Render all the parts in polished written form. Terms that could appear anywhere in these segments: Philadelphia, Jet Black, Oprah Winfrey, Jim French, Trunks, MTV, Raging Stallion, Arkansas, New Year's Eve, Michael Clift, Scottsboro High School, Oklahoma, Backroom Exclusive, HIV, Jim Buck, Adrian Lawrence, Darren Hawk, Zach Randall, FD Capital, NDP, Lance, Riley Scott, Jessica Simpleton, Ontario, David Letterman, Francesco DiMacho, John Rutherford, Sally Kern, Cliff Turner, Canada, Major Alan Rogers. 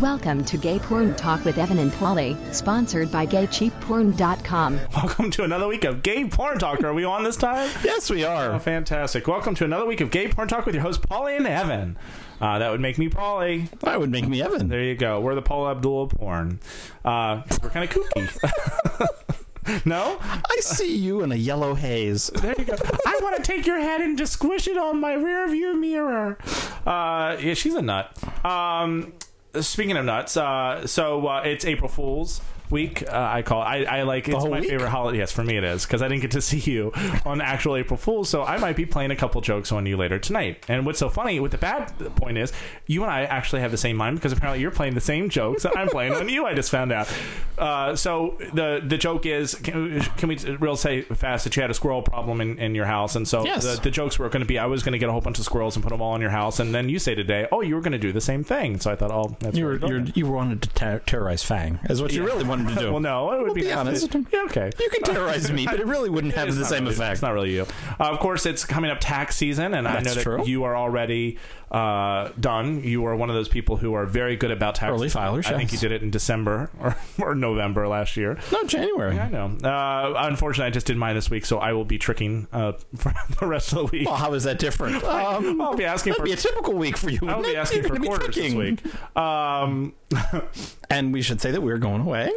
Welcome to Gay Porn Talk with Evan and Polly, sponsored by GayCheapPorn.com. Welcome to another week of Gay Porn Talk. Are we on this time? Yes, we are. Oh, fantastic. Welcome to another week of Gay Porn Talk with your hosts, Polly and Evan. That would make me Polly. That would make me Evan. There you go. We're the Paul Abdul porn. We're kind of kooky. No? I see you in a yellow haze. There you go. I want to take your head and just squish it on my rear view mirror. Yeah, she's a nut. Speaking of nuts, so it's April Fool's week. I call it. I like it's my favorite holiday. Yes, for me it is, because I didn't get to see you on actual April Fool's, so I might be playing a couple jokes on you later tonight. And what's so funny, what the bad point is, you and I actually have the same mind, because apparently you're playing the same jokes that I'm playing on you. I just found out. So the joke is, can we real say fast that you had a squirrel problem in your house, and so yes. the jokes were going to be I was going to get a whole bunch of squirrels and put them all in your house, and then you say today, oh, you were going to do the same thing. So I thought, oh, that's you wanted to terrorize Fang, is what you really wanted to do. Well, no, it would be honest. Yeah, okay. You can terrorize me, but it really wouldn't have the same effect. It's not really you. Of course, it's coming up tax season, and I know that you are already done. You are one of those people who are very good about tax early filers. I think you did it in December or November last year. No, January. Yeah, I know. Unfortunately, I just did mine this week, so I will be tricking for the rest of the week. Well, how is that different? I'll be asking for. That'd be a typical week for you. I'll be asking for quarters this week. And we should say that we're going away.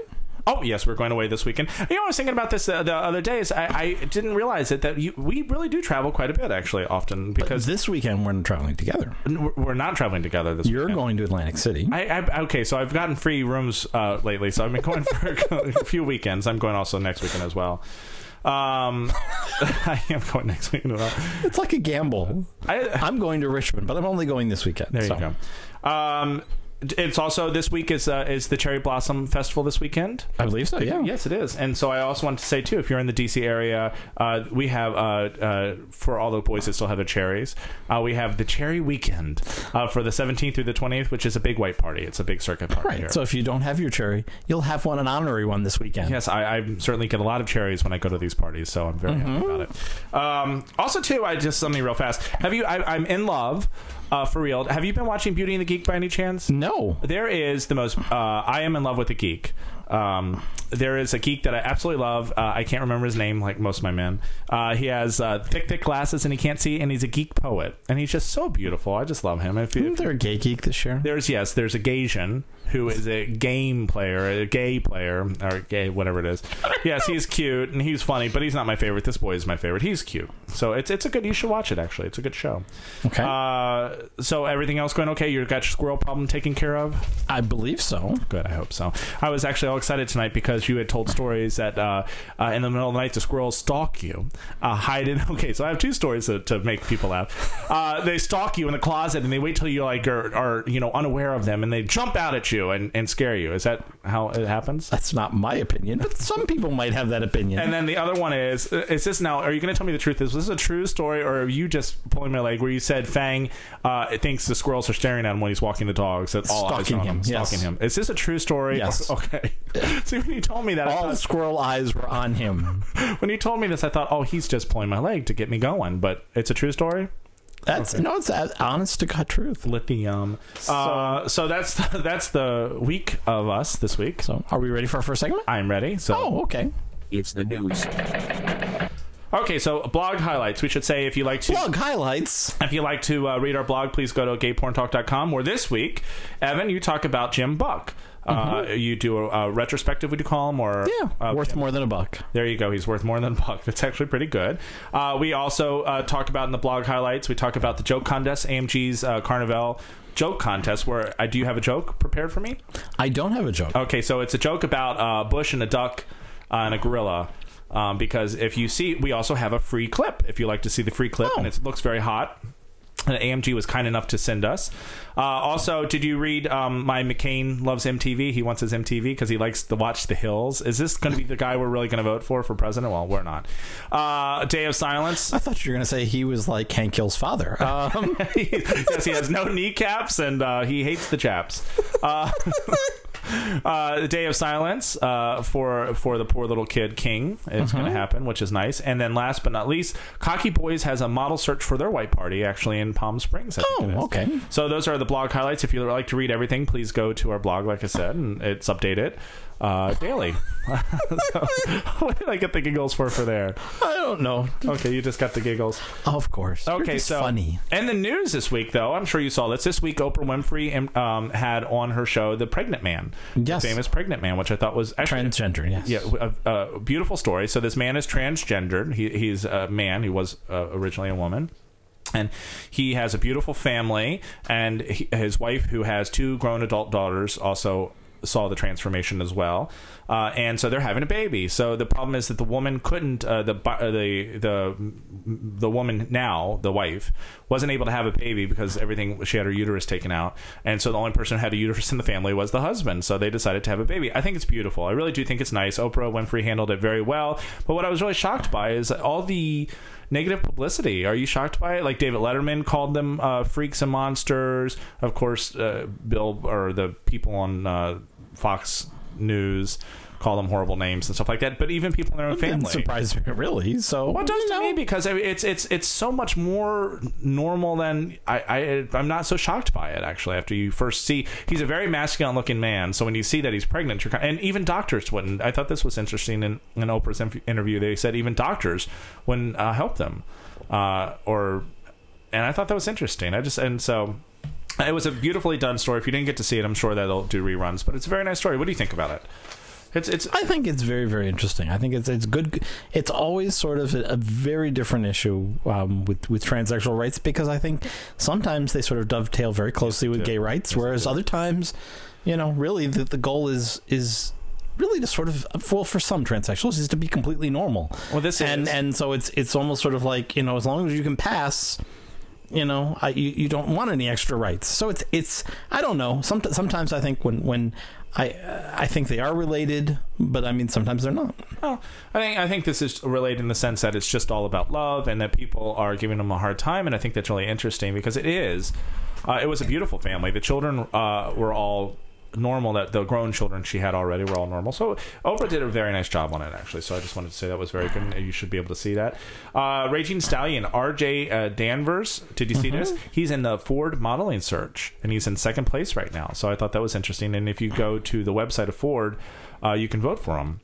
Oh, yes, we're going away this weekend. You know, I was thinking about this the other day. Is I didn't realize it, that we really do travel quite a bit, actually, often. Because but this weekend, we're not traveling together. We're not traveling together this weekend. You're going to Atlantic City. Okay, so I've gotten free rooms lately, so I've been going for a few weekends. I'm going also next weekend as well. I am going next weekend as well. It's like a gamble. I'm going to Richmond, but I'm only going this weekend. There you go. It's also this week is the Cherry Blossom Festival this weekend. I believe so, yeah. Yes, it is. And so I also wanted to say, too, if you're in the D.C. area, we have, for all the boys that still have their cherries, we have the Cherry Weekend for the 17th through the 20th, which is a big white party. It's a big circuit party. Right. Here. So if you don't have your cherry, you'll have an honorary one this weekend. Yes, I certainly get a lot of cherries when I go to these parties, so I'm very happy about it. Also, too, something real fast. I'm in love. For real, have you been watching Beauty and the Geek by any chance? No. There is the most... I am in love with a geek. There is a geek that I absolutely love. I can't remember his name, like most of my men. He has thick glasses, and he can't see, and he's a geek poet. And he's just so beautiful. I just love him. Isn't there a gay geek this year? There's a Gaysian who is a game player, a gay player, or gay, whatever it is. Yes, he's cute, and he's funny, but he's not my favorite. This boy is my favorite. He's cute. So it's a good... You should watch it, actually. It's a good show. Okay. So everything else going okay? You got your squirrel problem taken care of? I believe so. Good, I hope so. I was actually all excited tonight because you had told stories that in the middle of the night the squirrels stalk you, hide in. Okay, so I have two stories to make people laugh. They stalk you in the closet and they wait till you like are unaware of them and they jump out at you and scare you. Is that how it happens? That's not my opinion, but some people might have that opinion. And then the other one is this now? Are you going to tell me the truth? Is this a true story or are you just pulling my leg? Where you said Fang thinks the squirrels are staring at him when he's walking the dogs. That's all stalking him. Is this a true story? Yes. Okay. See, when you told me that, all the squirrel eyes were on him. When you told me this, I thought, oh, he's just pulling my leg to get me going. But it's a true story. That's okay. No, it's honest to God truth. Lithium. So that's the week of us this week. So are we ready for our first segment? I'm ready. So okay. It's the news. Okay, so blog highlights. We should say if you like to... Blog highlights. If you like to read our blog, please go to gayporntalk.com, where this week, Evan, you talk about Jim Buck. You do a retrospective, would you call him? Or, worth more than a buck. There you go. He's worth more than a buck. That's actually pretty good. We also talk about in the blog highlights, we talk about the joke contest, AMG's Carnival joke contest, where I do have a joke prepared for me. I don't have a joke. Okay, so it's a joke about Bush and a duck and a gorilla. Because if you see, we also have a free clip if you like to see the free clip. And it looks very hot. And AMG was kind enough to send us. Also, did you read my McCain loves MTV? He wants his MTV because he likes to watch The Hills. Is this going to be the guy we're really going to vote for president? Well, we're not. Day of Silence. I thought you were going to say he was like Hank Hill's father. Yes, he has no kneecaps and he hates the chaps. The day of silence for the poor little kid King is going to happen, which is nice. And then last but not least, Cocky Boys has a model search for their white party actually in Palm Springs. Okay. So those are the blog highlights. If you'd like to read everything, please go to our blog, like I said, and it's updated daily. So, what did I get the giggles for there? I don't know. Okay, you just got the giggles. Of course. Okay, so funny. And the news this week, though, I'm sure you saw this. This week, Oprah Winfrey had on her show the pregnant man, yes, the famous pregnant man, which I thought was actually transgender. Yes, yeah, a beautiful story. So this man is transgendered. He's a man. He was originally a woman. And he has a beautiful family, and his wife, who has two grown adult daughters, also saw the transformation as well, and so they're having a baby. So the problem is that the woman couldn't the woman, now the wife, wasn't able to have a baby because everything, she had her uterus taken out, and so the only person who had a uterus in the family was the husband. So they decided to have a baby. I think it's beautiful. I really do think it's nice. Oprah Winfrey handled it very well. But what I was really shocked by is all the negative publicity. Are you shocked by it? Like, David Letterman called them freaks and monsters. Of course, Bill, or the people on Fox News, call them horrible names and stuff like that. But even people in their own family. Surprised me, really. So what does to me, because it's so much more normal than I'm not so shocked by it, actually. After you first see, he's a very masculine looking man, so when you see that he's pregnant, you're kind of, and even doctors wouldn't. I thought this was interesting in Oprah's interview. They said even doctors wouldn't help them, and I thought that was interesting. It was a beautifully done story. If you didn't get to see it, I'm sure that'll do reruns. But it's a very nice story. What do you think about it? I think it's very, very interesting. I think it's good. It's always sort of a very different issue with transsexual rights, because I think sometimes they sort of dovetail very closely with gay rights, whereas other times, you know, really the goal is really to sort of, well, for some transsexuals, is to be completely normal. Well, this is, and so it's almost sort of like, you know, as long as you can pass, you know, you don't want any extra rights. So it's I don't know. Sometimes I think when I think they are related, but I mean sometimes they're not. Well, I think this is related in the sense that it's just all about love, and that people are giving them a hard time, and I think that's really interesting, because it is. It was a beautiful family. The children were all normal. That the grown children she had already were all normal. So Oprah did a very nice job on it, actually. So I just wanted to say that was very good, and you should be able to see that. Raging Stallion, RJ Danvers, did you see this? He's in the Ford modeling search, and he's in second place right now. So I thought that was interesting. And if you go to the website of Ford, you can vote for him.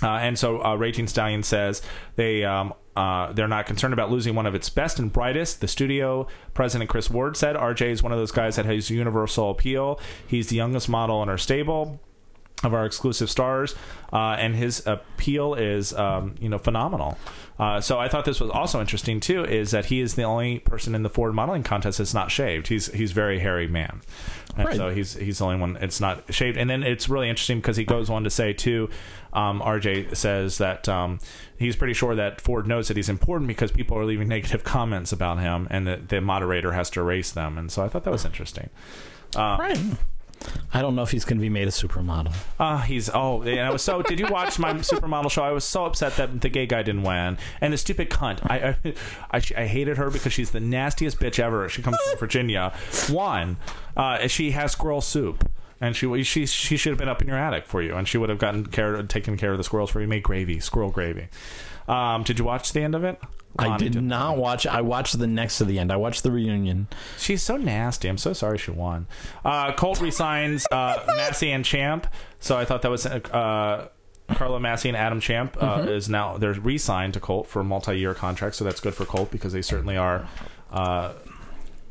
And so Raging Stallion says they're not concerned about losing one of its best and brightest. The studio president, Chris Ward, said RJ is one of those guys that has universal appeal. He's the youngest model in our stable of our exclusive stars, and his appeal is phenomenal. So I thought this was also interesting too, is that he is the only person in the Ford modeling contest that's not shaved. He's a very hairy man, and right, so he's the only one that's not shaved. And then it's really interesting because he goes on to say too, RJ says that he's pretty sure that Ford knows that he's important because people are leaving negative comments about him, and that the moderator has to erase them. And so I thought that was interesting. Right. I don't know if he's going to be made a supermodel. And I was so... Did you watch my supermodel show? I was so upset that the gay guy didn't win. And the stupid cunt. I hated her because she's the nastiest bitch ever. She comes from Virginia. One, she has squirrel soup. And she should have been up in your attic for you. And she would have taken care of the squirrels for you. Made gravy. Squirrel gravy. Did you watch the end of it? Ronnie did not watch. I watched the next to the end. I watched the reunion. She's so nasty. I'm so sorry she won. Colt resigns Massey and Champ. So I thought that was Carlo Massey and Adam Champ is now, they're re-signed to Colt for a multi-year contract. So that's good for Colt, because they certainly are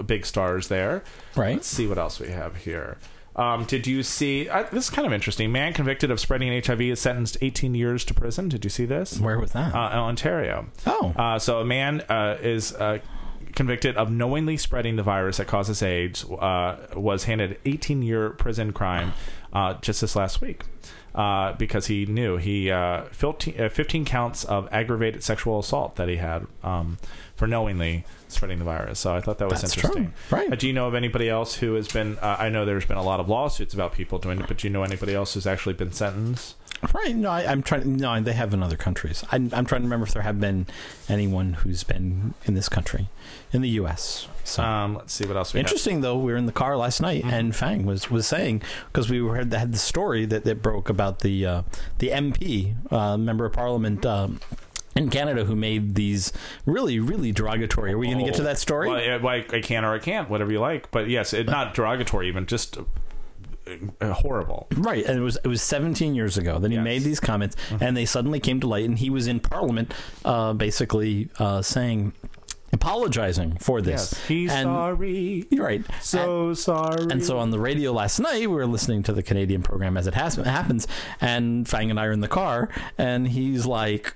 big stars there. Right. Let's see what else we have here. Did you see... this is kind of interesting. Man convicted of spreading HIV is sentenced 18 years to prison. Did you see this? Where was that? In Ontario. Oh. So a man is convicted of knowingly spreading the virus that causes AIDS, was handed 18-year prison crime just this last week, because he knew. He 15 counts of aggravated sexual assault that he had for knowingly spreading the virus. So I thought that was interesting. True. Right. Do you know of anybody else who has been... I know there's been a lot of lawsuits about people doing it, but do you know anybody else who's actually been sentenced? Right. No, I'm trying... No, they have in other countries. I'm trying to remember if there have been anyone who's been in this country, in the U.S. So, let's see what else we Interesting, though, we were in the car last night, and Fang was saying, because we had the story that broke about the MP, member of Parliament, in Canada, who made these really, really derogatory. Are we going to get to that story? Well, like, I can or I can't, whatever you like. But yes, it's not derogatory even, just... horrible, right? And it was 17 years ago that he made these comments, and they suddenly came to light, and he was in Parliament basically saying, apologizing for this. Yes, he's sorry. You're right. So sorry. And so on the radio last night, we were listening to the Canadian program As It Happens, and Fang and I are in the car, and he's like,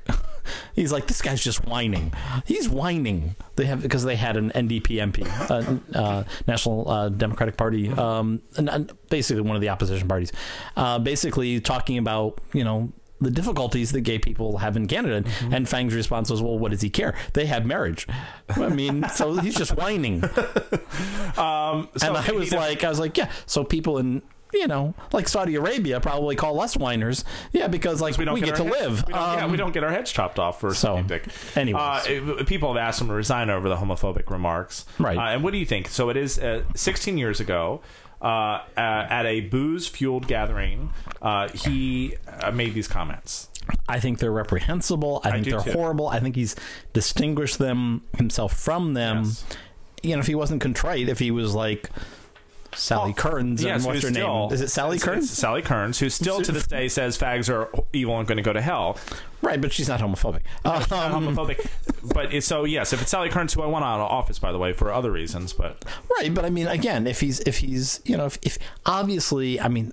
this guy's just whining. He's whining. Because they had an NDP MP, National Democratic Party, basically one of the opposition parties, basically talking about, the difficulties that gay people have in Canada. Mm-hmm. And Fang's response was, well, what does he care? They have marriage. I mean, so he's just whining. And I was like, yeah. So people in, like Saudi Arabia probably call us whiners. Yeah. Because like we get to live. We don't get our heads chopped off for something. Anyways, people have asked him to resign over the homophobic remarks. Right. And what do you think? So it is 16 years ago. At a booze-fueled gathering, he made these comments. I think they're reprehensible. I think they're horrible. I think he's distinguished himself from them. Yes. If he wasn't contrite, if he was like Sally Kern's, and what's her name? Is it Sally Kern? Sally Kern's, who still to this day says fags are evil and going to go to hell. Right, but she's not homophobic. She's not homophobic. But if it's Sally Kern, who I want out of office, by the way, for other reasons, but right. But I mean, again, if obviously, I mean,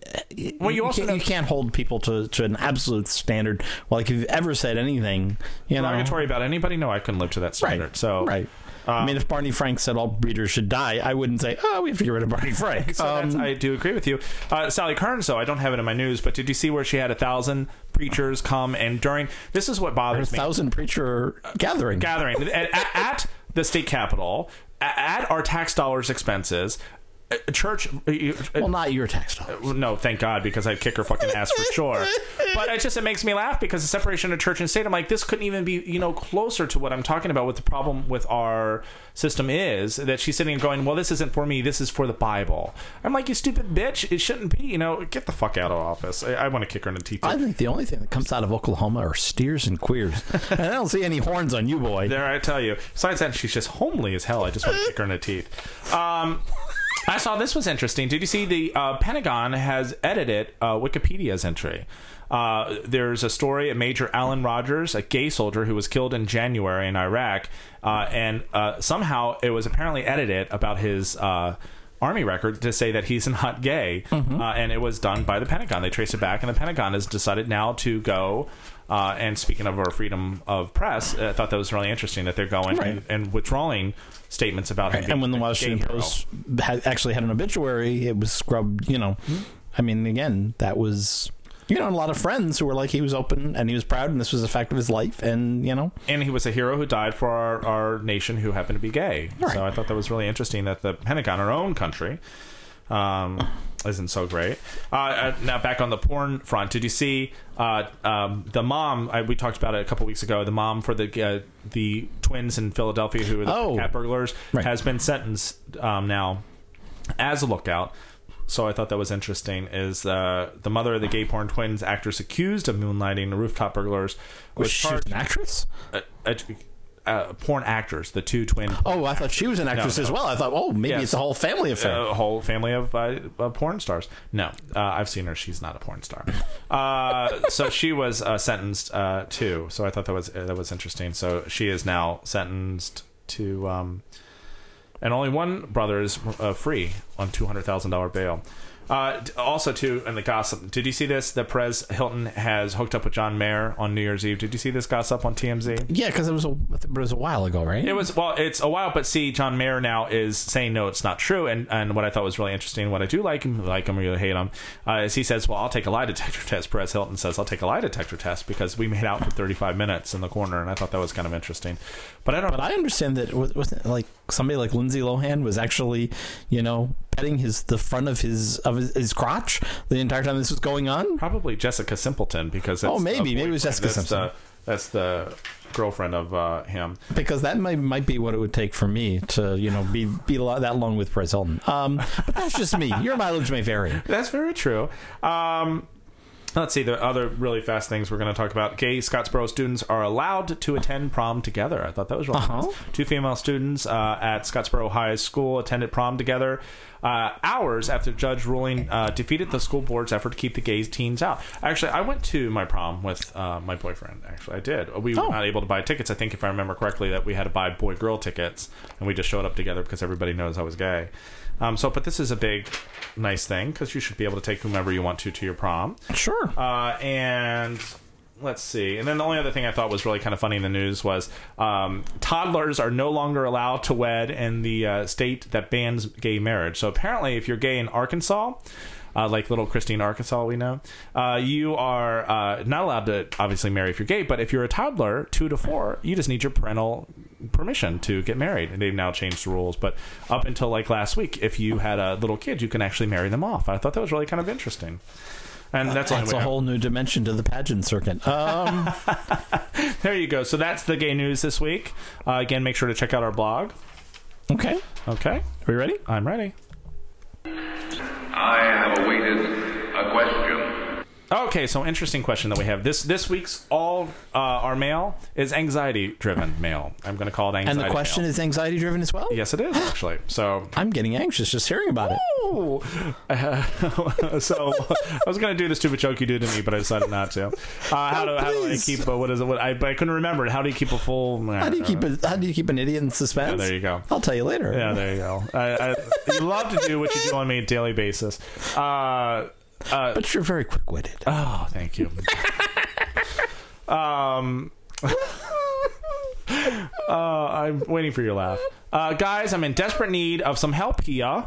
well, you can't hold people to an absolute standard. Well, like if you've ever said anything, derogatory about anybody, no, I couldn't live to that standard. Right. So right. I mean, if Barney Frank said all breeders should die, I wouldn't say, we have to get rid of Barney Frank. So I do agree with you. Sally Kern, though, I don't have it in my news, but did you see where she had 1,000 preachers come? And during, this is what bothers me. 1,000 preacher gathering. At the state capitol, at our tax dollars' expenses. Church, well, not your tax dollars. No, thank God, because I'd kick her fucking ass for sure. But it makes me laugh, because the separation of church and state, I'm like, this couldn't even be, closer to what I'm talking about. What the problem with our system is that she's sitting and going, "Well, this isn't for me. This is for the Bible." I'm like, you stupid bitch. It shouldn't be. Get the fuck out of office. I want to kick her in the teeth. I think the only thing that comes out of Oklahoma are steers and queers, and I don't see any horns on you, boy. There, I tell you. Besides that, she's just homely as hell. I just want to kick her in the teeth. I saw this was interesting. Did you see the Pentagon has edited Wikipedia's entry? There's a story of Major Alan Rogers, a gay soldier who was killed in January in Iraq, and somehow it was apparently edited about his army record to say that he's not gay, and it was done by the Pentagon. They traced it back, and the Pentagon has decided now to go... and speaking of our freedom of press, I thought that was really interesting that they're going and withdrawing statements about him. And when the Washington Post actually had an obituary, it was scrubbed, I mean, again, that was... a lot of friends who were like, he was open and he was proud and this was a fact of his life. And, And he was a hero who died for our nation who happened to be gay. Right. So I thought that was really interesting that the Pentagon, our own country... isn't so great. Now back on the porn front, did you see the mom? We talked about it a couple weeks ago. The mom for the twins in Philadelphia who were the cat burglars has been sentenced now as a lookout. So I thought that was interesting. Is the mother of the gay porn twins actress accused of moonlighting the rooftop burglars? Was she an actress? Porn actors, the two twin. Oh, I thought she was an actress as well. I thought, maybe it's a whole family affair. A whole family of porn stars. No, I've seen her. She's not a porn star. So she was sentenced too. So I thought that was interesting. So she is now sentenced to, and only one brother is free on $200,000 bail. Also, too, in the gossip, did you see this? That Perez Hilton has hooked up with John Mayer on New Year's Eve. Did you see this gossip on TMZ? Yeah, because it was a while ago, right? It's a while, but see, John Mayer now is saying, no, it's not true. And what I thought was really interesting, what I do like him or you hate him, is he says, well, I'll take a lie detector test. Perez Hilton says, I'll take a lie detector test because we made out for 35 minutes in the corner, and I thought that was kind of interesting. But I understand that wasn't like somebody like Lindsay Lohan was actually, petting the front of his crotch the entire time this was going on. Probably Jessica Simpleton because maybe it was Jessica Simpleton. That's the girlfriend of him. Because that might be what it would take for me to, you know, be that long with Perez Hilton. But that's just me. Your mileage may vary. That's very true. Let's see, the other really fast things we're going to talk about. Gay Scottsboro students are allowed to attend prom together. I thought that was really nice. Two female students at Scottsboro High School attended prom together hours after judge ruling defeated the school board's effort to keep the gay teens out. Actually, I went to my prom with my boyfriend. Actually, I did. We were not able to buy tickets. I think, if I remember correctly, that we had to buy boy-girl tickets, and we just showed up together because everybody knows I was gay. But this is a big, nice thing, because you should be able to take whomever you want to your prom. Sure. And let's see. And then the only other thing I thought was really kind of funny in the news was toddlers are no longer allowed to wed in the state that bans gay marriage. So apparently, if you're gay in Arkansas, like little Christine, Arkansas, we know, you are not allowed to obviously marry if you're gay. But if you're a toddler, 2 to 4, you just need your parental permission to get married, and they've now changed the rules. But up until like last week, if you had a little kid, you can actually marry them off. I thought that was really kind of interesting, and that's a whole new dimension to the pageant circuit. There you go. So that's the gay news this week. Again, make sure to check out our blog. Okay, are we ready? I'm ready. I have awaited a question. Okay, so interesting question that we have. This week's all our mail is anxiety-driven mail. I'm going to call it anxiety mail. And the question is anxiety-driven as well? Yes, it is, actually. So I'm getting anxious just hearing about it. So I was going to do the stupid joke you did to me, but I decided not to. How do I keep a, what is it? I couldn't remember it. How do you keep a full? How do you keep an idiot in suspense? Yeah, there you go. I'll tell you later. Yeah, there you go. I you love to do what you do on a daily basis. But you're very quick-witted. Oh, thank you. I'm waiting for your laugh. Guys, I'm in desperate need of some help here.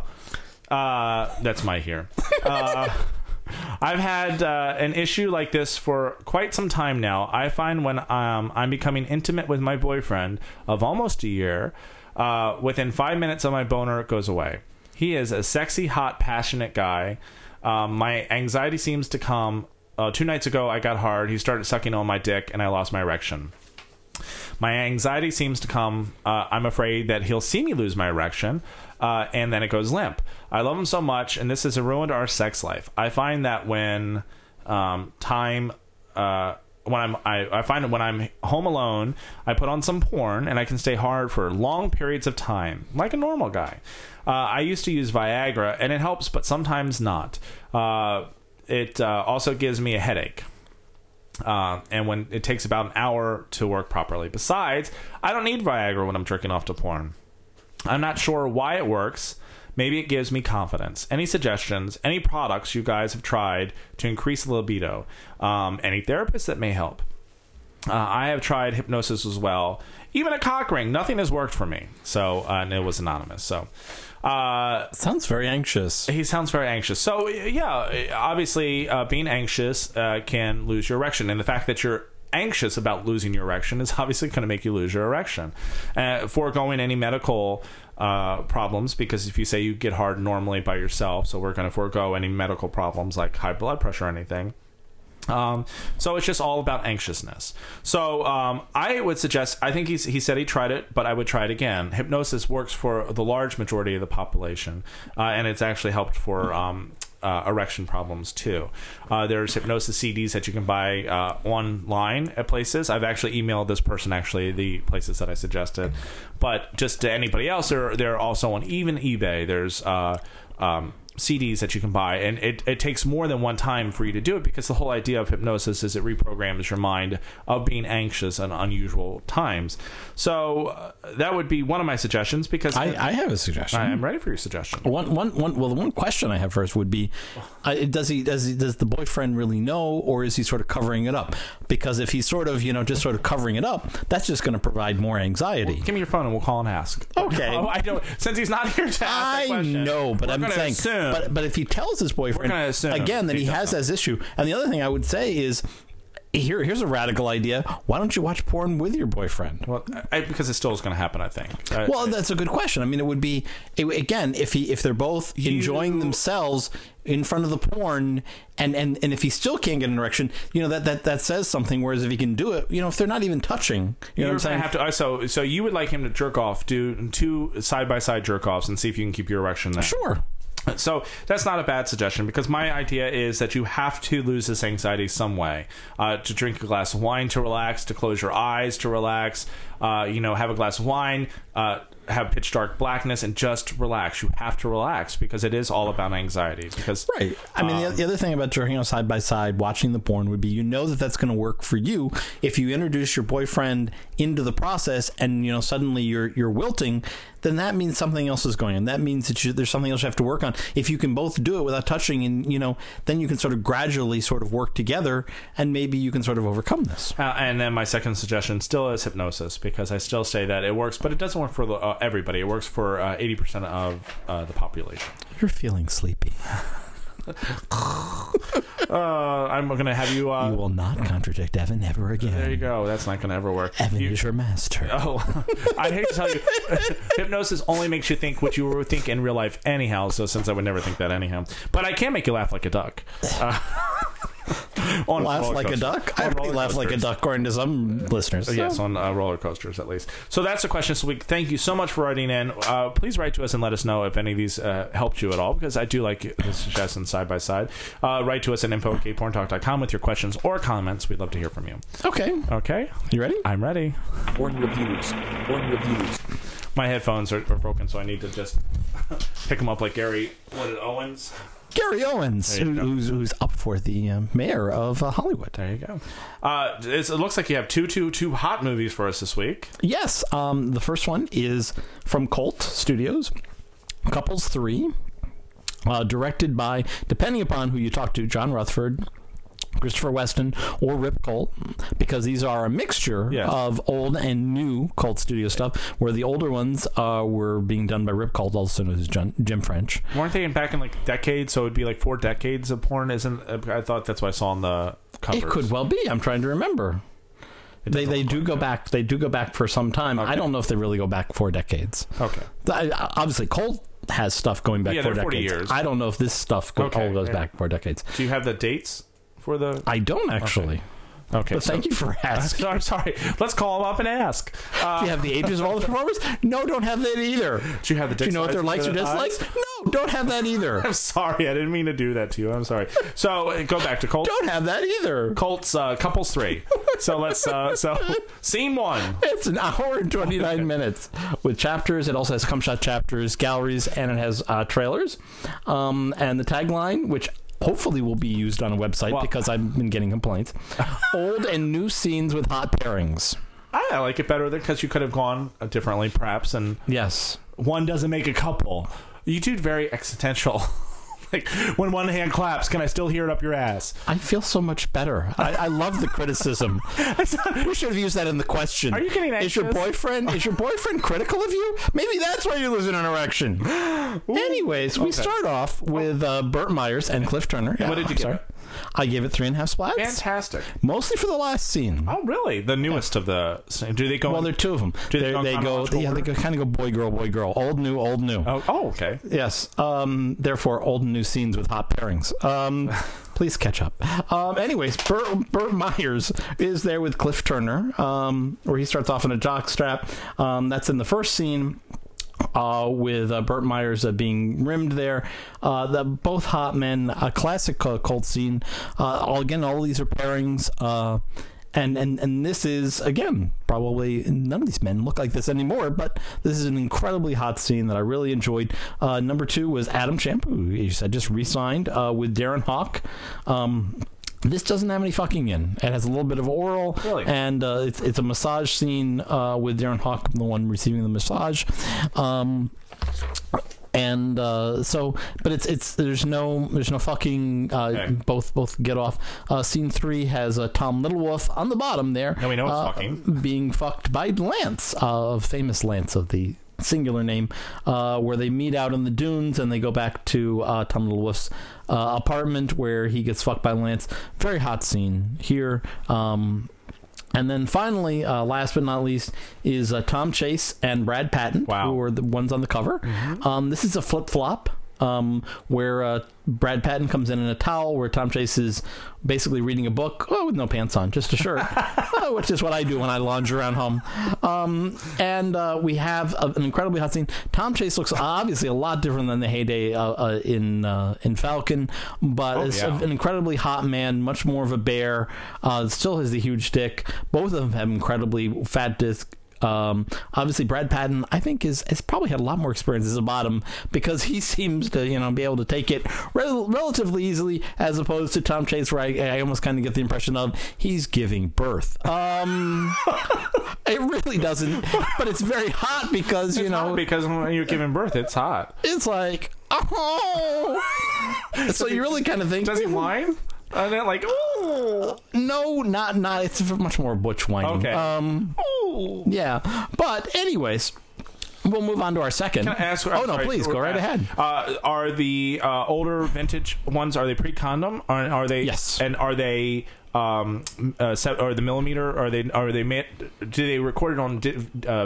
That's my here. I've had an issue like this for quite some time now. I find when I'm becoming intimate with my boyfriend of almost a year, within 5 minutes of my boner, it goes away. He is a sexy, hot, passionate guy. My anxiety seems to come. 2 nights ago, I got hard. He started sucking on my dick, and I lost my erection. My anxiety seems to come. I'm afraid that he'll see me lose my erection, and then it goes limp. I love him so much, and this has ruined our sex life. I find that when when I'm home alone, I put on some porn, and I can stay hard for long periods of time, like a normal guy. I used to use Viagra, and it helps, but sometimes not. It also gives me a headache. And when it takes about an hour to work properly. Besides, I don't need Viagra when I'm jerking off to porn. I'm not sure why it works. Maybe it gives me confidence. Any suggestions? Any products you guys have tried to increase libido? Any therapists that may help? I have tried hypnosis as well. Even a cock ring. Nothing has worked for me. So, and it was anonymous. So, sounds very anxious. He sounds very anxious. So, yeah, obviously, being anxious can lose your erection. And the fact that you're anxious about losing your erection is obviously going to make you lose your erection. Foregoing any medical problems, because if you say you get hard normally by yourself, so we're going to forego any medical problems like high blood pressure or anything. So it's just all about anxiousness. So I would suggest, I think he said he tried it, but I would try it again. Hypnosis works for the large majority of the population, and it's actually helped for erection problems too. There's hypnosis CDs that you can buy online at places. I've actually emailed this person the places that I suggested, but just to anybody else, they're also on even eBay. There's CDs that you can buy, and it takes more than one time for you to do it, because the whole idea of hypnosis is it reprograms your mind of being anxious in unusual times. So that would be one of my suggestions, because I have a suggestion. I am ready for your suggestion. The one question I have first would be, does the boyfriend really know, or is he sort of covering it up? Because if he's sort of, just sort of covering it up, that's just going to provide more anxiety. Well, give me your phone and we'll call and ask. Okay. I don't, since he's not here to ask the question. I know, but I'm saying. But if he tells his boyfriend, again, that he has this issue. And the other thing I would say is, here's a radical idea. Why don't you watch porn with your boyfriend? Well, because it still is going to happen, I think. Well, that's a good question. I mean, it would be, again, if they're both enjoying themselves in front of the porn, and if he still can't get an erection, you know, that says something. Whereas if he can do it, you know, if they're not even touching, you know what I'm saying? So you would like him to jerk off, do two side-by-side jerk-offs and see if you can keep your erection there. Sure. So that's not a bad suggestion, because my idea is that you have to lose this anxiety some way, to drink a glass of wine, to relax, to close your eyes, to relax, have a glass of wine, have pitch dark blackness, and just relax. You have to relax, because it is all about anxiety. Because right. I mean, the other thing about jerking off side by side, watching the porn, would be, you know, that's going to work for you. If you introduce your boyfriend into the process and, you know, suddenly you're wilting, then that means something else is going on. That means that there's something else you have to work on. If you can both do it without touching, and, you know, then you can sort of gradually sort of work together, and maybe you can sort of overcome this. And then my second suggestion still is hypnosis, because I still say that it works, but it doesn't work for everybody. It works for 80% of the population. You're feeling sleepy. I'm going to have you... you will not contradict Evan ever again. There you go. That's not going to ever work. Evan is your master. Oh, I hate to tell you. Hypnosis only makes you think what you would think in real life anyhow, so since I would never think that anyhow. But I can make you laugh like a duck. Laugh like a duck? I already laugh like a duck, according to some listeners. So. Yes, on roller coasters, at least. So that's the question this week. Thank you so much for writing in. Please write to us and let us know if any of these helped you at all, because I do like the suggestions side by side. Write to us at info@kporntalk.com with your questions or comments. We'd love to hear from you. Okay. You ready? I'm ready. Porn reviews. My headphones are broken, so I need to just pick them up like Gary Owens, who's up for the mayor of Hollywood. There you go. It looks like you have two hot movies for us this week. Yes. The first one is from Colt Studios, Couples 3, directed by, depending upon who you talk to, John Rutherford, Christopher Weston, or Rip Colt, because these are a mixture of old and new Colt Studio stuff, where the older ones were being done by Rip Colt, also known as Jim French. Weren't they back in like decades? So it would be like 4 decades of porn, isn't? I thought that's what I saw on the covers. It could well be. I'm trying to remember. They do go back. They do go back for some time. Okay. I don't know if they really go back 4 decades. Okay. Obviously, Colt has stuff going back 4 decades. Years. I don't know if this stuff goes back 4 decades. Do you have the dates? I don't actually. Okay. But thank you for asking. I'm sorry. Let's call them up and ask. Do you have the ages of all the performers? No, don't have that either. Do you have the Do you know what their likes or dislikes? No, don't have that either. I'm sorry. I didn't mean to do that to you. I'm sorry. So go back to Colt. Don't have that either. Colt's Couples 3. So let's scene 1. It's an hour and 29 minutes with chapters. It also has cum shot chapters, galleries, and it has trailers. And the tagline, which hopefully will be used on a website, because I've been getting complaints. Old and new scenes with hot pairings. I like it better, because you could have gone differently, perhaps. And yes, one doesn't make a couple. You do very existential. Like, when one hand claps, can I still hear it up your ass? I feel so much better. I love the criticism. We should have used that in the question. Are you getting anxious? Is your boyfriend critical of you? Maybe that's why you're losing an erection. Ooh, anyways, we start off with Burt Myers and Cliff Turner. Yeah, what did you get? I gave it 3.5 splats. Fantastic. Mostly for the last scene. Oh, really? The newest of the... Do they go... Well, there are two of them. Do they kind of go boy, girl. Old, new. Oh, okay. Yes. Therefore, old and new scenes with hot pairings. Please catch up. Anyways, Burt Myers is there with Cliff Turner, where he starts off in a jockstrap. That's in the first scene. With Burt Myers being rimmed there. Both hot men, a classic Colt scene. All these are pairings. And this is, again, probably none of these men look like this anymore, but this is an incredibly hot scene that I really enjoyed. Number 2 was Adam Champ, who you said just re-signed, with Darren Hawk. This doesn't have any fucking in. It has a little bit of oral, really? And it's a massage scene with Darren Hawk, the one receiving the massage. But there's no fucking. Both get off. Scene 3 has Tom Littlewolf on the bottom there. Now we know it's fucking being fucked by Lance, famous Lance of the singular name, where they meet out in the dunes and they go back to Tom Little Wolf's apartment where he gets fucked by Lance. Very hot scene here. And then finally, last but not least, is Tom Chase and Brad Patton, who are the ones on the cover. Mm-hmm. This is a flip-flop where Brad Patton comes in a towel, where Tom Chase is basically reading a book with no pants on, just a shirt, which is what I do when I lounge around home. And we have an incredibly hot scene. Tom Chase looks obviously a lot different than the heyday in Falcon, but an incredibly hot man, much more of a bear, still has the huge dick. Both of them have incredibly fat discs. Obviously Brad Patton, I think, has probably had a lot more experience as a bottom, because he seems to, be able to take it relatively easily, as opposed to Tom Chase, where I almost kind of get the impression of he's giving birth. It really doesn't, but it's very hot because, because when you're giving birth, it's hot. It's like, oh. So you really kind of think. Does he whine? And then like, oh no, not. It's much more butch whining. Okay. Yeah. But anyways, we'll move on to our second. Can I ask? Please go right ahead. Are the older vintage ones? Are they pre-condom? Are they? Yes. And are they? Or the millimeter? Are they? Do they record it on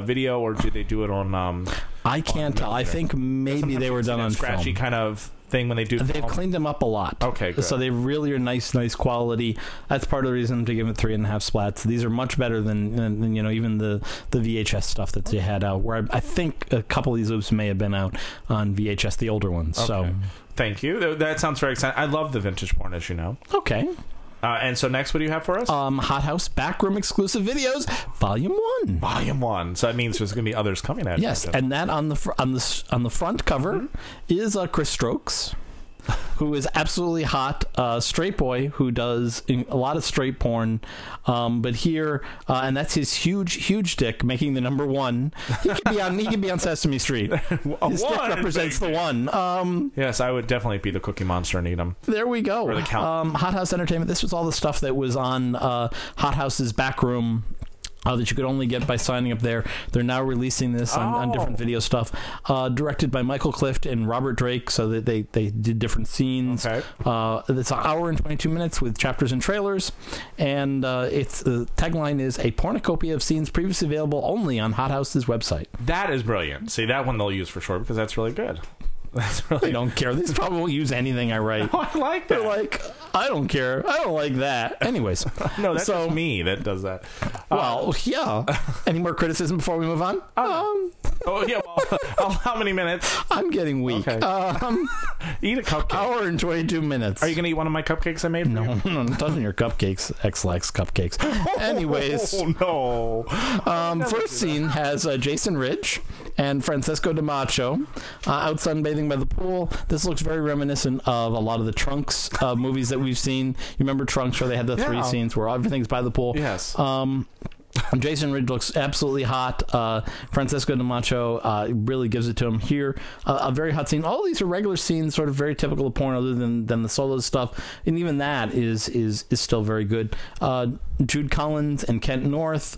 video, or do they do it on? I can't tell. I think maybe they were done on scratchy film. Kind of. Thing when they do, they've cleaned them up a lot. Okay, good. So they really are nice quality. That's part of the reason to give it 3.5 splats. These are much better than even the VHS stuff that they had out. Where I think a couple of these loops may have been out on VHS, the older ones. Okay. So thank you. That sounds very exciting. I love the vintage porn, as you know. Okay. And so next, what do you have for us? Hot House Backroom Exclusive Videos, Volume 1. Volume 1. So that means there's going to be others coming at. Yes, and that on the front cover is Chris Strokes, who is absolutely hot, straight boy who does a lot of straight porn, but here, and that's his huge dick making the number one. He could be on. He could be on Sesame Street. His dick represents the one. Yes, I would definitely be the Cookie Monster and eat him. There we go. Or the Count. Hot House Entertainment. This was all the stuff that was on Hot House's Backroom. That you could only get by signing up there. They're now releasing this on different video stuff. Directed by Michael Clift and Robert Drake, so that they did different scenes. Okay. It's an hour and 22 minutes with chapters and trailers. And its tagline is a pornucopia of scenes previously available only on Hot House's website. That is brilliant. See, that one they'll use for sure, because that's really good. That's really. They don't care. These probably won't use anything I write. No, I like that. They're like, I don't care. I don't like that. Anyways. No, that's just me that does that. Well, yeah. Any more criticism before we move on? How many minutes? I'm getting weak. Okay. Eat a cupcake. Hour and 22 minutes. Are you going to eat one of my cupcakes I made? No, it doesn't. Your cupcakes. X likes cupcakes. Anyways. Oh, no. First scene has Jason Ridge and Francesco DiMacho out sunbathing by the pool. This looks very reminiscent of a lot of the Trunks movies that we've seen. You remember Trunks, where they had the three scenes where everything's by the pool? Yes. Jason Ridge looks absolutely hot. Francesco DiMacho really gives it to him here. A very hot scene. All these are regular scenes, sort of very typical of porn, other than the solo stuff. And even that is still very good. Jude Collins and Kent North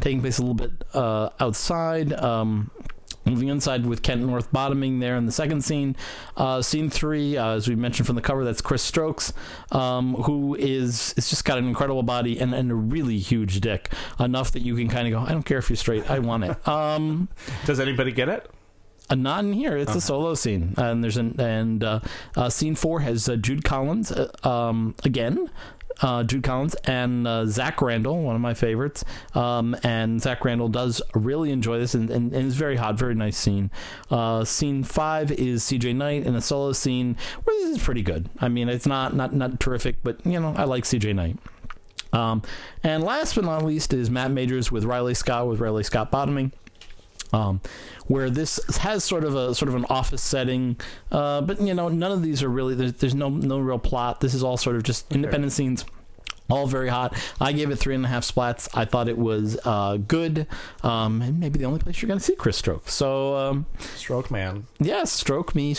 taking place a little bit outside. Moving inside with Kent North bottoming there in the second scene. Scene 3, as we mentioned from the cover, that's Chris Strokes, who is just got an incredible body and a really huge dick, enough that you can kind of go, I don't care if you're straight, I want it. Does anybody get it? Not in here. It's a solo scene, and there's scene 4 has Jude Collins again. Jude Collins and Zach Randall, one of my favorites, and Zach Randall does really enjoy this, and it's very hot, very nice scene. Scene 5 is CJ Knight in a solo scene, where this is pretty good. I mean, it's not terrific, but I like CJ Knight. And last but not least is Matt Majors with Riley Scott, bottoming. Where this has sort of an office setting, but none of these are really. There's no real plot. This is all sort of just independent scenes, all very hot. I gave it 3.5 splats. I thought it was good, and maybe the only place you're going to see Chris Stroke. So Stroke Man, yes, stroke me.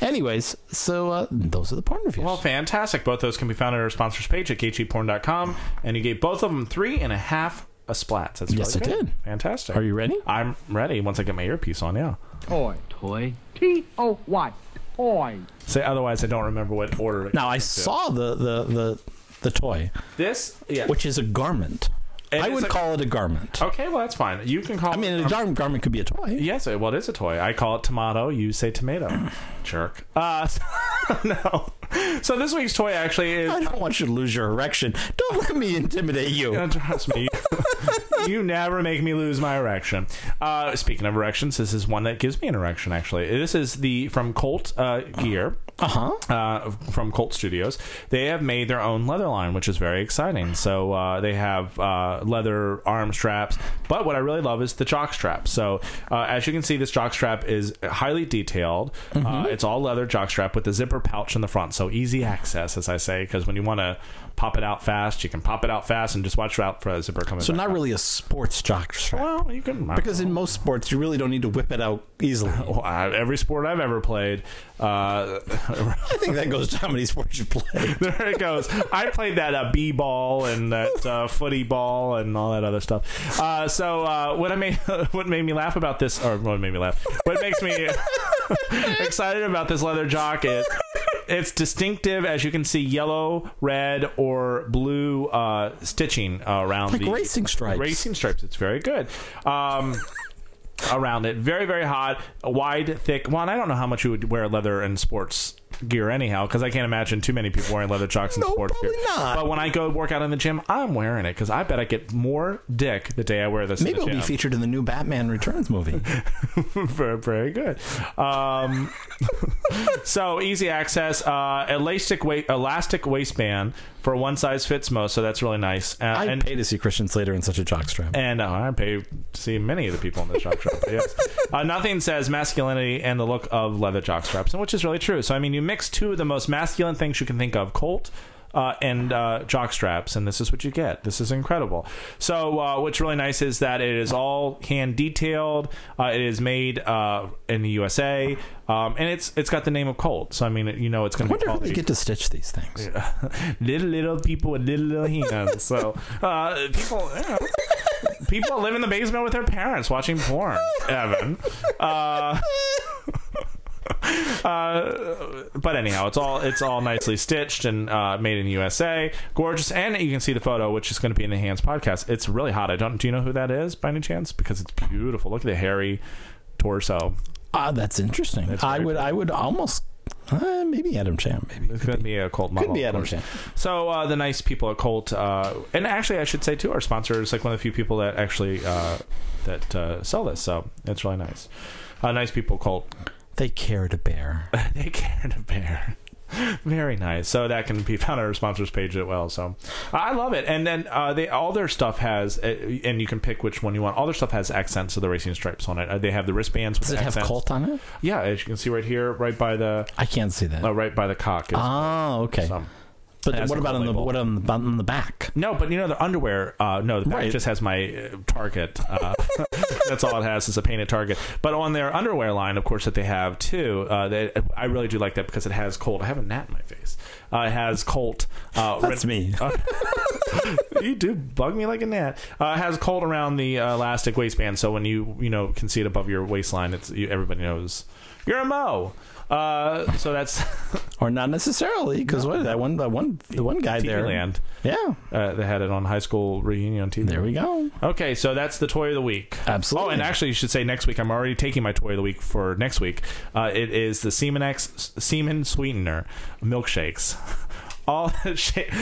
Anyways, so those are the porn reviews. Well, fantastic. Both those can be found at our sponsors page at kgporn.com, and you gave both of them 3.5. a splat. That's yes, really I good. Did. Fantastic. Are you ready? I'm ready once I get my earpiece on, yeah. Toy. Toy. T-O-Y. Toy. Say otherwise, I don't remember what order it now, I saw the toy. This? Yeah. Which is a garment. I would call it a garment. Okay, well, that's fine. You can call it... I mean, a garment could be a toy. Yes, well, it is a toy. I call it tomato. You say tomato. Jerk. No. So this week's toy actually is... I don't want you to lose your erection. Don't let me intimidate you. Trust me. You never make me lose my erection. Speaking of erections, this is one that gives me an erection, actually. This is from Colt Gear. From Colt Studios. They have made their own leather line, which is very exciting. So they have leather arm straps, but what I really love is the jock strap. So as you can see, this jock strap is highly detailed. Mm-hmm. It's all leather jock strap with a zipper pouch in the front, so easy access, as I say, because when you want to pop it out fast, you can pop it out fast and just watch out for a zipper coming so not out. Really a sports jock strap. Well, you can, because in most sports you really don't need to whip it out easily. Well, every sport I've ever played, I think that goes to how many sports you play. There it goes. I played that b-ball and that footy ball and all that other stuff. What made me laugh about this, or what made me laugh, what makes me excited about this leather jock is it's distinctive, as you can see, yellow, red, or blue stitching around like the racing stripes. Racing stripes. It's very good. Around it, very very hot, wide, thick. Well, and I don't know how much you would wear leather in sports gear anyhow, because I can't imagine too many people wearing leather jocks in sports gear. Not. But when I go work out in the gym, I'm wearing it because I bet I get more dick the day I wear this. Maybe it'll be featured in the new Batman Returns movie. Very, very good. So easy access, elastic waistband for one size fits most, so that's really nice. I'd pay to see Christian Slater in such a jockstrap. And I'd pay to see many of the people in the jockstrap. Yes. Nothing says masculinity and the look of leather jockstraps, and which is really true. So I mean, you mix two of the most masculine things you can think of, Colt and jockstraps, and this is what you get. This is incredible. So what's really nice is that it is all hand detailed. It is made in the USA, and it's got the name of Colt. So I mean, you know, it's going to be quality. I wonder if they get to stitch these things. little people with little hands. So people, you know, people live in the basement with their parents watching porn. Evan. But anyhow, it's all nicely stitched and made in the USA. Gorgeous, and you can see the photo, which is going to be in the Hands podcast. It's really hot. Do you know who that is by any chance? Because it's beautiful. Look at the hairy torso. That's interesting. I would almost. Maybe Adam Champ. Maybe it could be a Colt model. Could be Adam Champ. So the nice people at Colt, and actually I should say too, our sponsor is like one of the few people that actually that sell this. So it's really nice. Nice people, Colt. They care to bear. They care to bear. Very nice. So that can be found on our sponsors page as well. So I love it. And then all their stuff has, and you can pick which one you want. All their stuff has accents of the racing stripes on it. They have the wristbands with accents. Does it have Colt on it? Yeah, as you can see right here, right by the. I can't see that. Right by the cock. Okay. So, but what about on the back? No, but you know the underwear. No, the back just has my target. That's all it has is a painted target. But on their underwear line, of course, that they have too. I really do like that because it has Colt. I have a gnat in my face. It has Colt. That's me. You do bug me like a gnat. It has Colt around the elastic waistband, so when you can see it above your waistline, everybody knows you're a mo. So that's or not necessarily, because what that one guy TV there land. Yeah, they had it on High School Reunion TV. There we go. Okay, so that's the toy of the week. Absolutely. Oh, and actually you should say next week, I'm already taking my toy of the week for next week. It is the Semen Sweetener milkshakes. All that shit.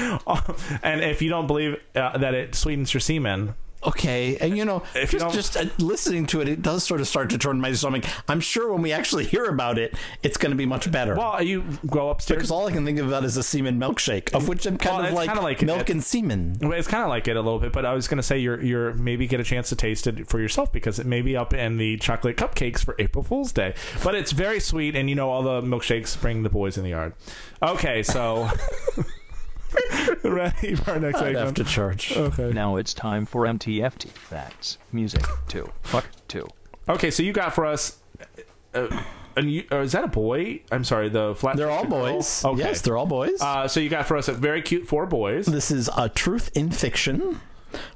And if you don't believe that it sweetens your semen. Okay, and you know, just listening to it, it does sort of start to turn my stomach. I'm sure when we actually hear about it, it's going to be much better. Well, you go upstairs. Because all I can think about is a semen milkshake, of which I'm kind of like milk and semen. It's kind of like it a little bit, but I was going to say you're maybe get a chance to taste it for yourself, because it may be up in the chocolate cupcakes for April Fool's Day. But it's very sweet, and you know all the milkshakes bring the boys in the yard. Okay, so... Ready for our next segment? After church. Okay. Now it's time for MTFT facts, music 2, fuck 2. Okay, so you got for us. Is that a boy? I'm sorry, the flat. They're all boys. Okay. Yes, they're all boys. So you got for us a very cute 4 boys. This is a Truth in Fiction.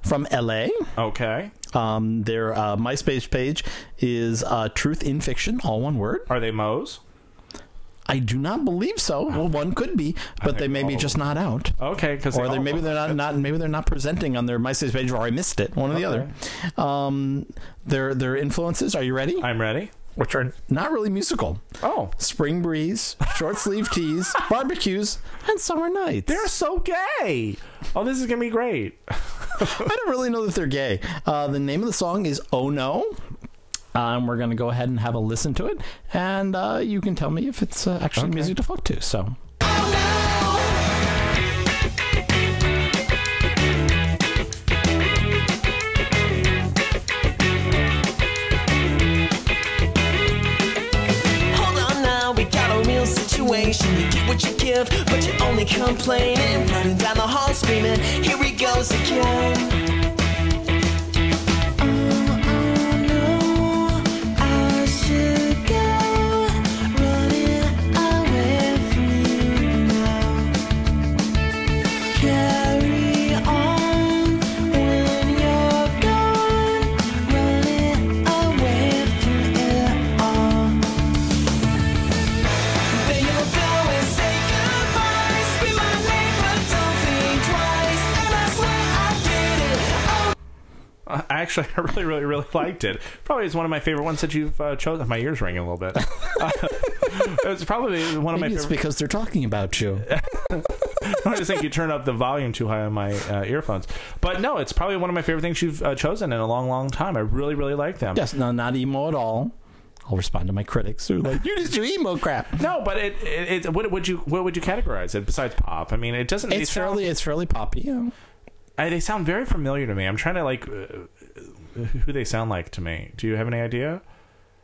from LA. Okay. Their MySpace page is Truth in Fiction, all one word. Are they Moe's? I do not believe so. Well, one could be, but they may be just not out. Okay, because or they maybe they're not presenting on their MySpace page, or I missed it. One or the other. Their influences. Are you ready? I'm ready. Which are not really musical. Oh. Spring Breeze, Short Sleeve Tees, Barbecues, and Summer Nights. They're so gay. Oh, this is going to be great. I don't really know that they're gay. The name of the song is Oh No. We're going to go ahead and have a listen to it. And you can tell me if it's actually music to fuck to. So. You get what you give, but you're only complaining. Running down the hall screaming, here he goes again. Oh, oh no, I should go running away from you now. Carry on when you're gone, running away from it all. Actually, I really liked it. Probably is one of my favorite ones that you've chosen. My ears ringing a little bit. It's probably one of my favorite. It's because they're talking about you. I just think you turned up the volume too high on my earphones. But no, it's probably one of my favorite things you've chosen in a long time. I really like them. Yes, no, not emo at all. I'll respond to my critics who are like, you just do emo crap. No, but it what would you categorize it besides pop? I mean, it doesn't. It's fairly poppy. Yeah. They sound very familiar to me. I'm trying to like who they sound like to me. Do you have any idea?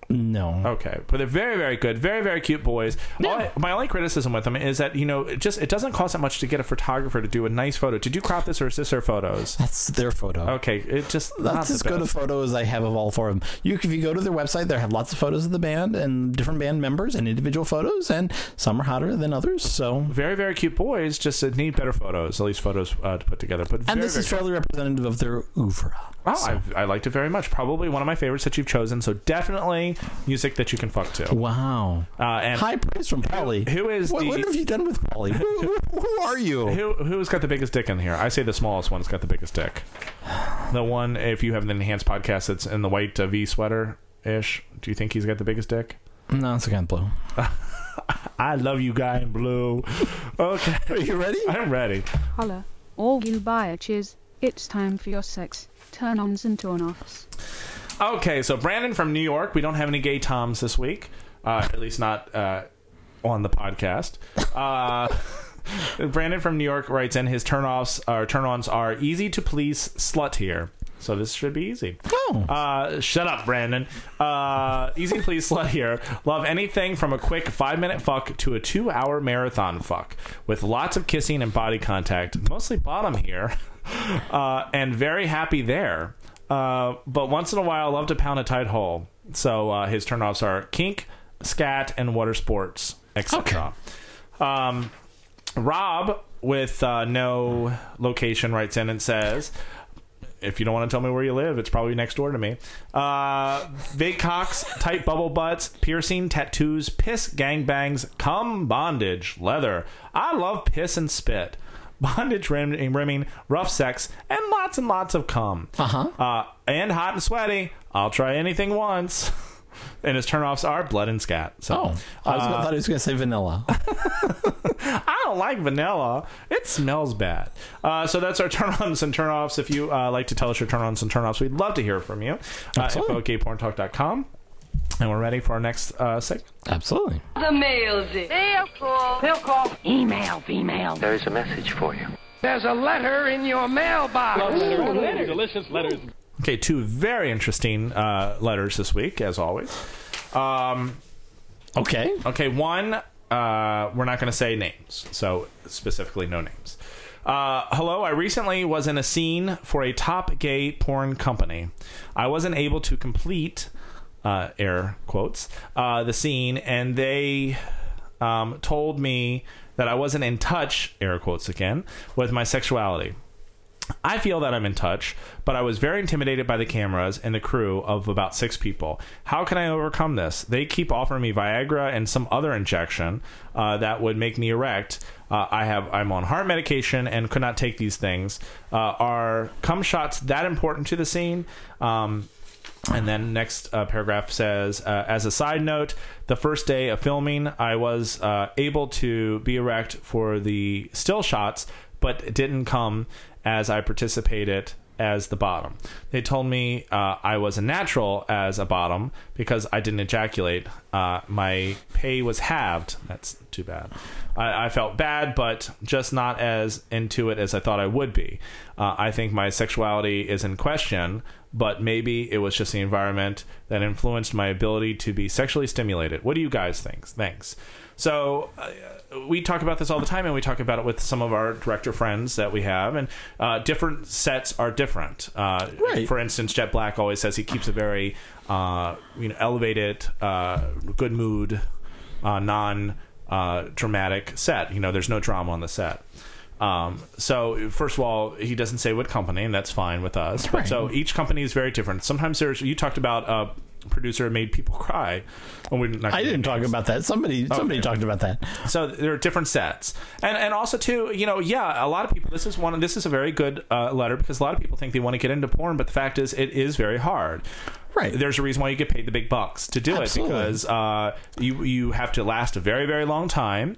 No. Okay, but they're very good, very cute boys. Yeah. My only criticism with them is that it doesn't cost that much to get a photographer to do a nice photo. Did you crop this or is this their photos? That's their photo. Okay, that's as good a photo as I have of all four of them. If you go to their website, they have lots of photos of the band and different band members and individual photos, and some are hotter than others. So very cute boys, just need better photos, at least photos to put together. But this is fairly representative of their oeuvre. Wow, so. I liked it very much. Probably one of my favorites that you've chosen. So definitely. Music that you can fuck to. Wow. And high praise from Polly. What have you done with Polly? Who are you? Who's got the biggest dick in here? I say the smallest one's got the biggest dick. The one, if you have an enhanced podcast, that's in the white V sweater-ish. Do you think he's got the biggest dick? No, it's a guy in blue. I love you, guy in blue. Okay. Are you ready? I'm ready. Holla, all you bitches. It's time for your sex turn-ons and turn-offs. Okay, so Brandon from New York. We don't have any gay Toms this week, at least not on the podcast. Brandon from New York writes in his turn-ons are easy to please slut here. So this should be easy. Oh. Shut up, Brandon. Easy to please slut here. Love anything from a quick 5-minute fuck to a 2-hour marathon fuck with lots of kissing and body contact, mostly bottom here, and very happy there. But once in a while, love to pound a tight hole. So his turnoffs are kink, scat, and water sports, etc. Okay. Rob, with no location, writes in and says, if you don't want to tell me where you live, it's probably next door to me. Big cocks, tight bubble butts, piercing, tattoos, piss, gangbangs, cum, bondage, leather. I love piss and spit. Bondage, rimming, rough sex, and lots of cum. Uh-huh. And hot and sweaty. I'll try anything once. And his turnoffs are blood and scat. So, I thought he was going to say vanilla. I don't like vanilla. It smells bad. So that's our turn-ons and turn-offs. If you like to tell us your turn-ons and turn-offs, we'd love to hear from you. FOGayPornTalk.com. And we're ready for our next segment. Absolutely. The mail's in. They'll call. Email, female. There is a message for you. There's a letter in your mailbox. Letters. Delicious letters. Okay, two very interesting letters this week, as always. Okay, one, we're not going to say names, so specifically no names. Hello, I recently was in a scene for a top gay porn company. I wasn't able to complete... air quotes the scene, and they told me that I wasn't in touch, air quotes again, with my sexuality. I feel that I'm in touch, but I was very intimidated by the cameras and the crew of about 6 people. How can I overcome this? They keep offering me Viagra and some other injection that would make me erect. I'm on heart medication and could not take these things. Are cum shots that important to the scene? And then next paragraph says, as a side note, the first day of filming, I was able to be erect for the still shots, but it didn't come as I participated as the bottom. They told me I was a natural as a bottom because I didn't ejaculate. My pay was halved. That's too bad. I felt bad, but just not as into it as I thought I would be. I think my sexuality is in question, but maybe it was just the environment that influenced my ability to be sexually stimulated. What do you guys think? Thanks. So we talk about this all the time, and we talk about it with some of our director friends that we have, and different sets are different. Right. For instance, Jet Black always says he keeps a very elevated, good mood, non-dramatic set. There's no drama on the set. So first of all, he doesn't say what company, and that's fine with us. Right. But so each company is very different. Sometimes you talked about a producer made people cry. I didn't talk about that. Somebody talked about that. So there are different sets. And also too, a lot of people, this is a very good letter, because a lot of people think they want to get into porn, but the fact is it is very hard. Right. There's a reason why you get paid the big bucks to do Absolutely. It, because you have to last a very, very long time,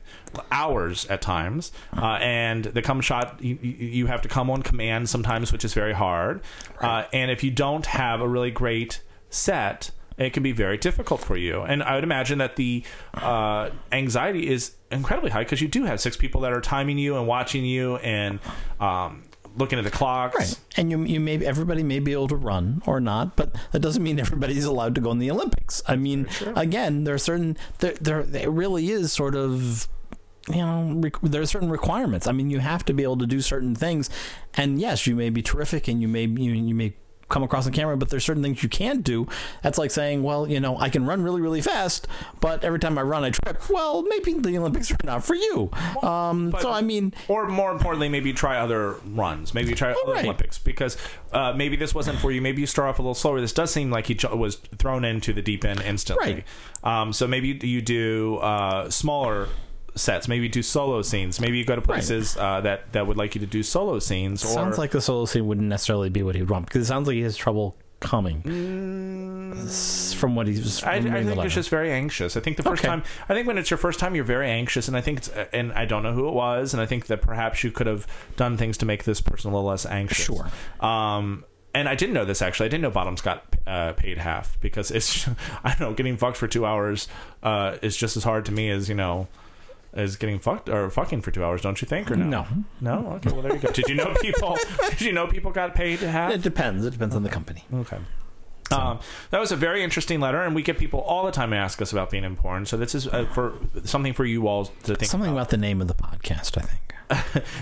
hours at times, and the cum shot, you have to come on command sometimes, which is very hard. Right. And if you don't have a really great set, it can be very difficult for you. And I would imagine that the anxiety is incredibly high, because you do have 6 people that are timing you and watching you and looking at the clocks. Right. And everybody may be able to run or not, but that doesn't mean everybody's allowed to go in the Olympics. I mean, again, there are certain, there really is sort of, there are certain requirements. I mean, you have to be able to do certain things, and yes, you may be terrific and you may come across on camera, but there's certain things you can't do. That's like saying, well, I can run really, really fast, but every time I run, I trip. Well, maybe the Olympics are not for you. Or more importantly, maybe try other runs. Maybe try other Olympics, because maybe this wasn't for you. Maybe you start off a little slower. This does seem like he was thrown into the deep end instantly. Right. So maybe you do smaller sets, maybe do solo scenes, maybe you go to places that would like you to do solo scenes. Or sounds like the solo scene wouldn't necessarily be what he would want, because it sounds like he has trouble coming from what he's. I think it's just very anxious. I think the first time, I think when it's your first time, you're very anxious, and I think and I don't know who it was, and I think that perhaps you could have done things to make this person a little less anxious. Sure. And I didn't know this, actually. I didn't know bottoms got paid half, because it's getting fucked for 2 hours is just as hard to me as is getting fucked or fucking for 2 hours, don't you think? Or no. Okay, well, there you go. Did you know people got paid to have? It depends on the company. Okay. So. That was a very interesting letter, and we get people all the time ask us about being in porn. So this is for something for you all to think. Something about the name of the podcast, I think.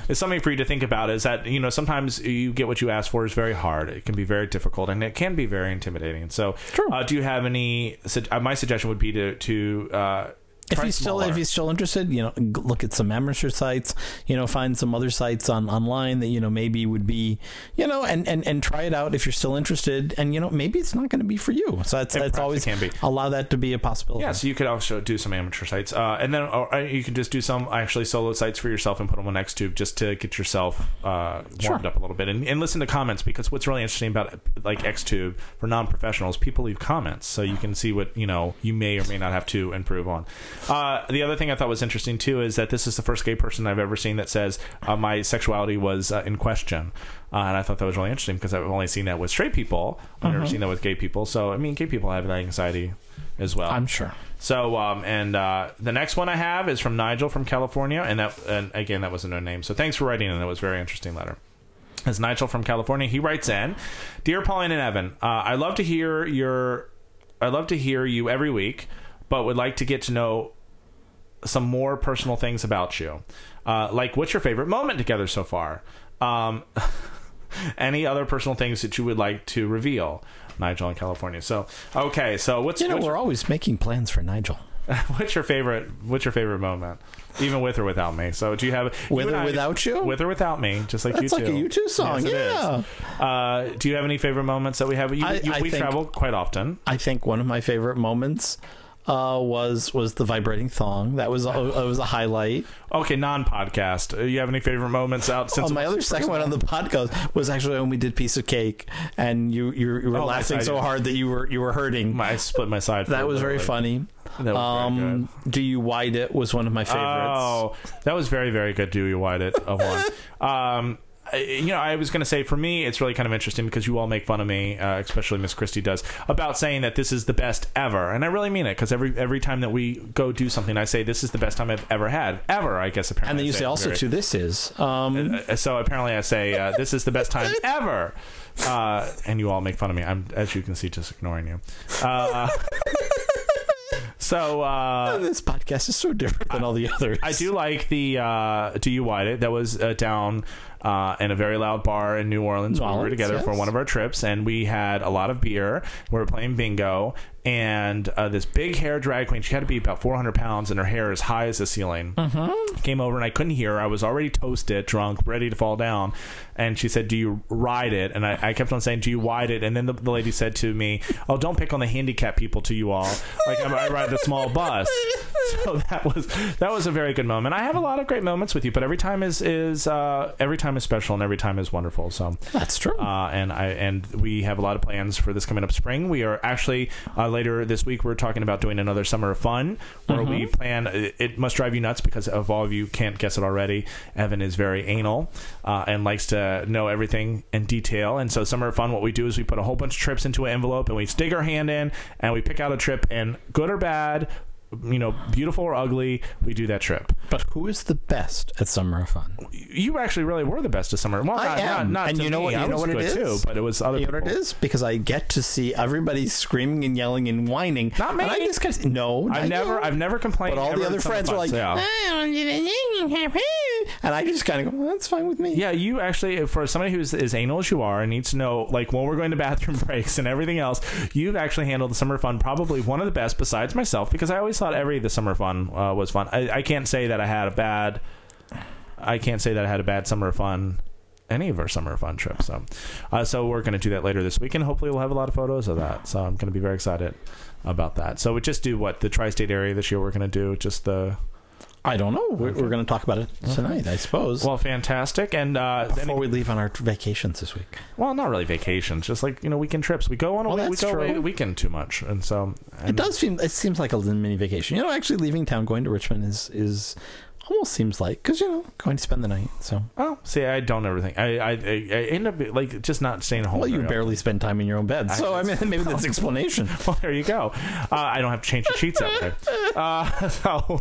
It's something for you to think about, is that sometimes you get what you ask for is very hard. It can be very difficult, and it can be very intimidating. So do you have any my suggestion would be to if he's still interested, look at some amateur sites, find some other sites online that maybe would be, and try it out if you're still interested, and maybe it's not going to be for you. So that's always can be. Allow that to be a possibility. Yeah, so you could also do some amateur sites, and then you can just do some actually solo sites for yourself and put them on Xtube just to get yourself warmed up a little bit, and listen to comments, because what's really interesting about Xtube for non-professionals, people leave comments, so you can see what you may or may not have to improve on. The other thing I thought was interesting too is that this is the first gay person I've ever seen that says my sexuality was in question, and I thought that was really interesting, because I've only seen that with straight people. I've never seen that with gay people. So I mean, gay people have that anxiety as well, I'm sure. So the next one I have is from Nigel from California, and again, that was a no name. So thanks for writing in. That was a very interesting letter. It's Nigel from California. He writes in, "Dear Pauline and Evan, I love to hear you every week, but would like to get to know some more personal things about you. Like, what's your favorite moment together so far? Any other personal things that you would like to reveal?" Nigel in California. So, okay, so what's... we're always making plans for Nigel. What's your favorite moment? Even with or without me. So do you have with or without you? With or without me, just like you two. That's like a U2 song. Yes, yeah. Do you have any favorite moments that we have? We travel quite often. I think one of my favorite moments was the vibrating thong. That was a highlight. Okay, non-podcast. You have any favorite moments out since? Oh, my other second one on the podcast was actually when we did Piece of Cake, and you were laughing so hard that you were hurting. I split my side. That was very funny. That was very good. Do You Wide It was one of my favorites. Oh, that was very, very good. Do You Wide It one. I was going to say, for me, it's really kind of interesting because you all make fun of me, especially Miss Christie does, about saying that this is the best ever. And I really mean it, because every time that we go do something, I say, this is the best time I've ever had. Ever, I guess, apparently. And then you say also, too, this is. So apparently I say, this is the best time ever. And you all make fun of me. I'm, as you can see, just ignoring you. So this podcast is so different than all the others. I do like the Do You Wide It? That was down in a very loud bar in New Orleans. We were together for one of our trips, and we had a lot of beer. We were playing bingo, and this big hair drag queen, she had to be about 400 pounds, and her hair as high as the ceiling, came over, and I couldn't hear her. I was already toasted, drunk, ready to fall down, and she said, do you ride it? And I kept on saying, do you wide it? And then the lady said to me, oh, don't pick on the handicapped people to you all. Like, I ride the small bus. So that was a very good moment. I have a lot of great moments with you, but every time is special, and every time is wonderful. So that's true. And we have a lot of plans for this coming up spring. We are actually later this week, we're talking about doing another Summer of Fun, where we plan. It must drive you nuts because of all of you can't guess it already. Evan is very anal and likes to know everything in detail. And so Summer of Fun, what we do is we put a whole bunch of trips into an envelope, and we stick our hand in, and we pick out a trip, and good or bad, beautiful or ugly, we do that trip. But who is the best at Summer of Fun? You actually really were the best at Summer. Well, I am. Not and to you know me. What? You know what it is? Too, but it was other you people. Know what it is? Because I get to see everybody screaming and yelling and whining. Not me. And I just kind of, no. I've never complained. But all the other friends were like, yeah. And I just kind of go, well, that's fine with me. Yeah, you actually, for somebody who's as anal as you are and needs to know, like, when we're going to bathroom breaks and everything else, you've actually handled the Summer of Fun probably one of the best besides myself, because I always thought the Summer of Fun was fun. I can't say that I had a bad Summer of Fun, any of our Summer of Fun trips. So we're going to do that later this week, and hopefully we'll have a lot of photos of that. So I'm going to be very excited about that. So we just do the tri-state area this year. We're going to do just the. I don't know. We're going to talk about it tonight, I suppose. Well, fantastic. And before we leave on our vacations this week. Well, not really vacations, just weekend trips. We go on away weekend too much, and so it seems like a mini vacation. Actually leaving town, going to Richmond is almost seems like, because going to spend the night. So I don't ever think I end up just not staying home. Well, you barely spend time in your own bed, so I mean maybe that's explanation. Well, there you go. I don't have to change the sheets that way.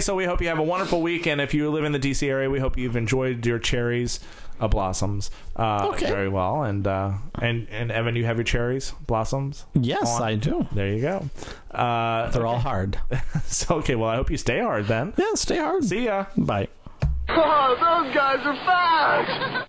So we hope you have a wonderful week, and if you live in the DC area, we hope you've enjoyed your cherries blossoms very well, and Evan, you have your cherries blossoms? Yes, I do. There you go. They're all hard. Well, I hope you stay hard then. Yeah, stay hard. See ya. Bye. Oh, those guys are fast.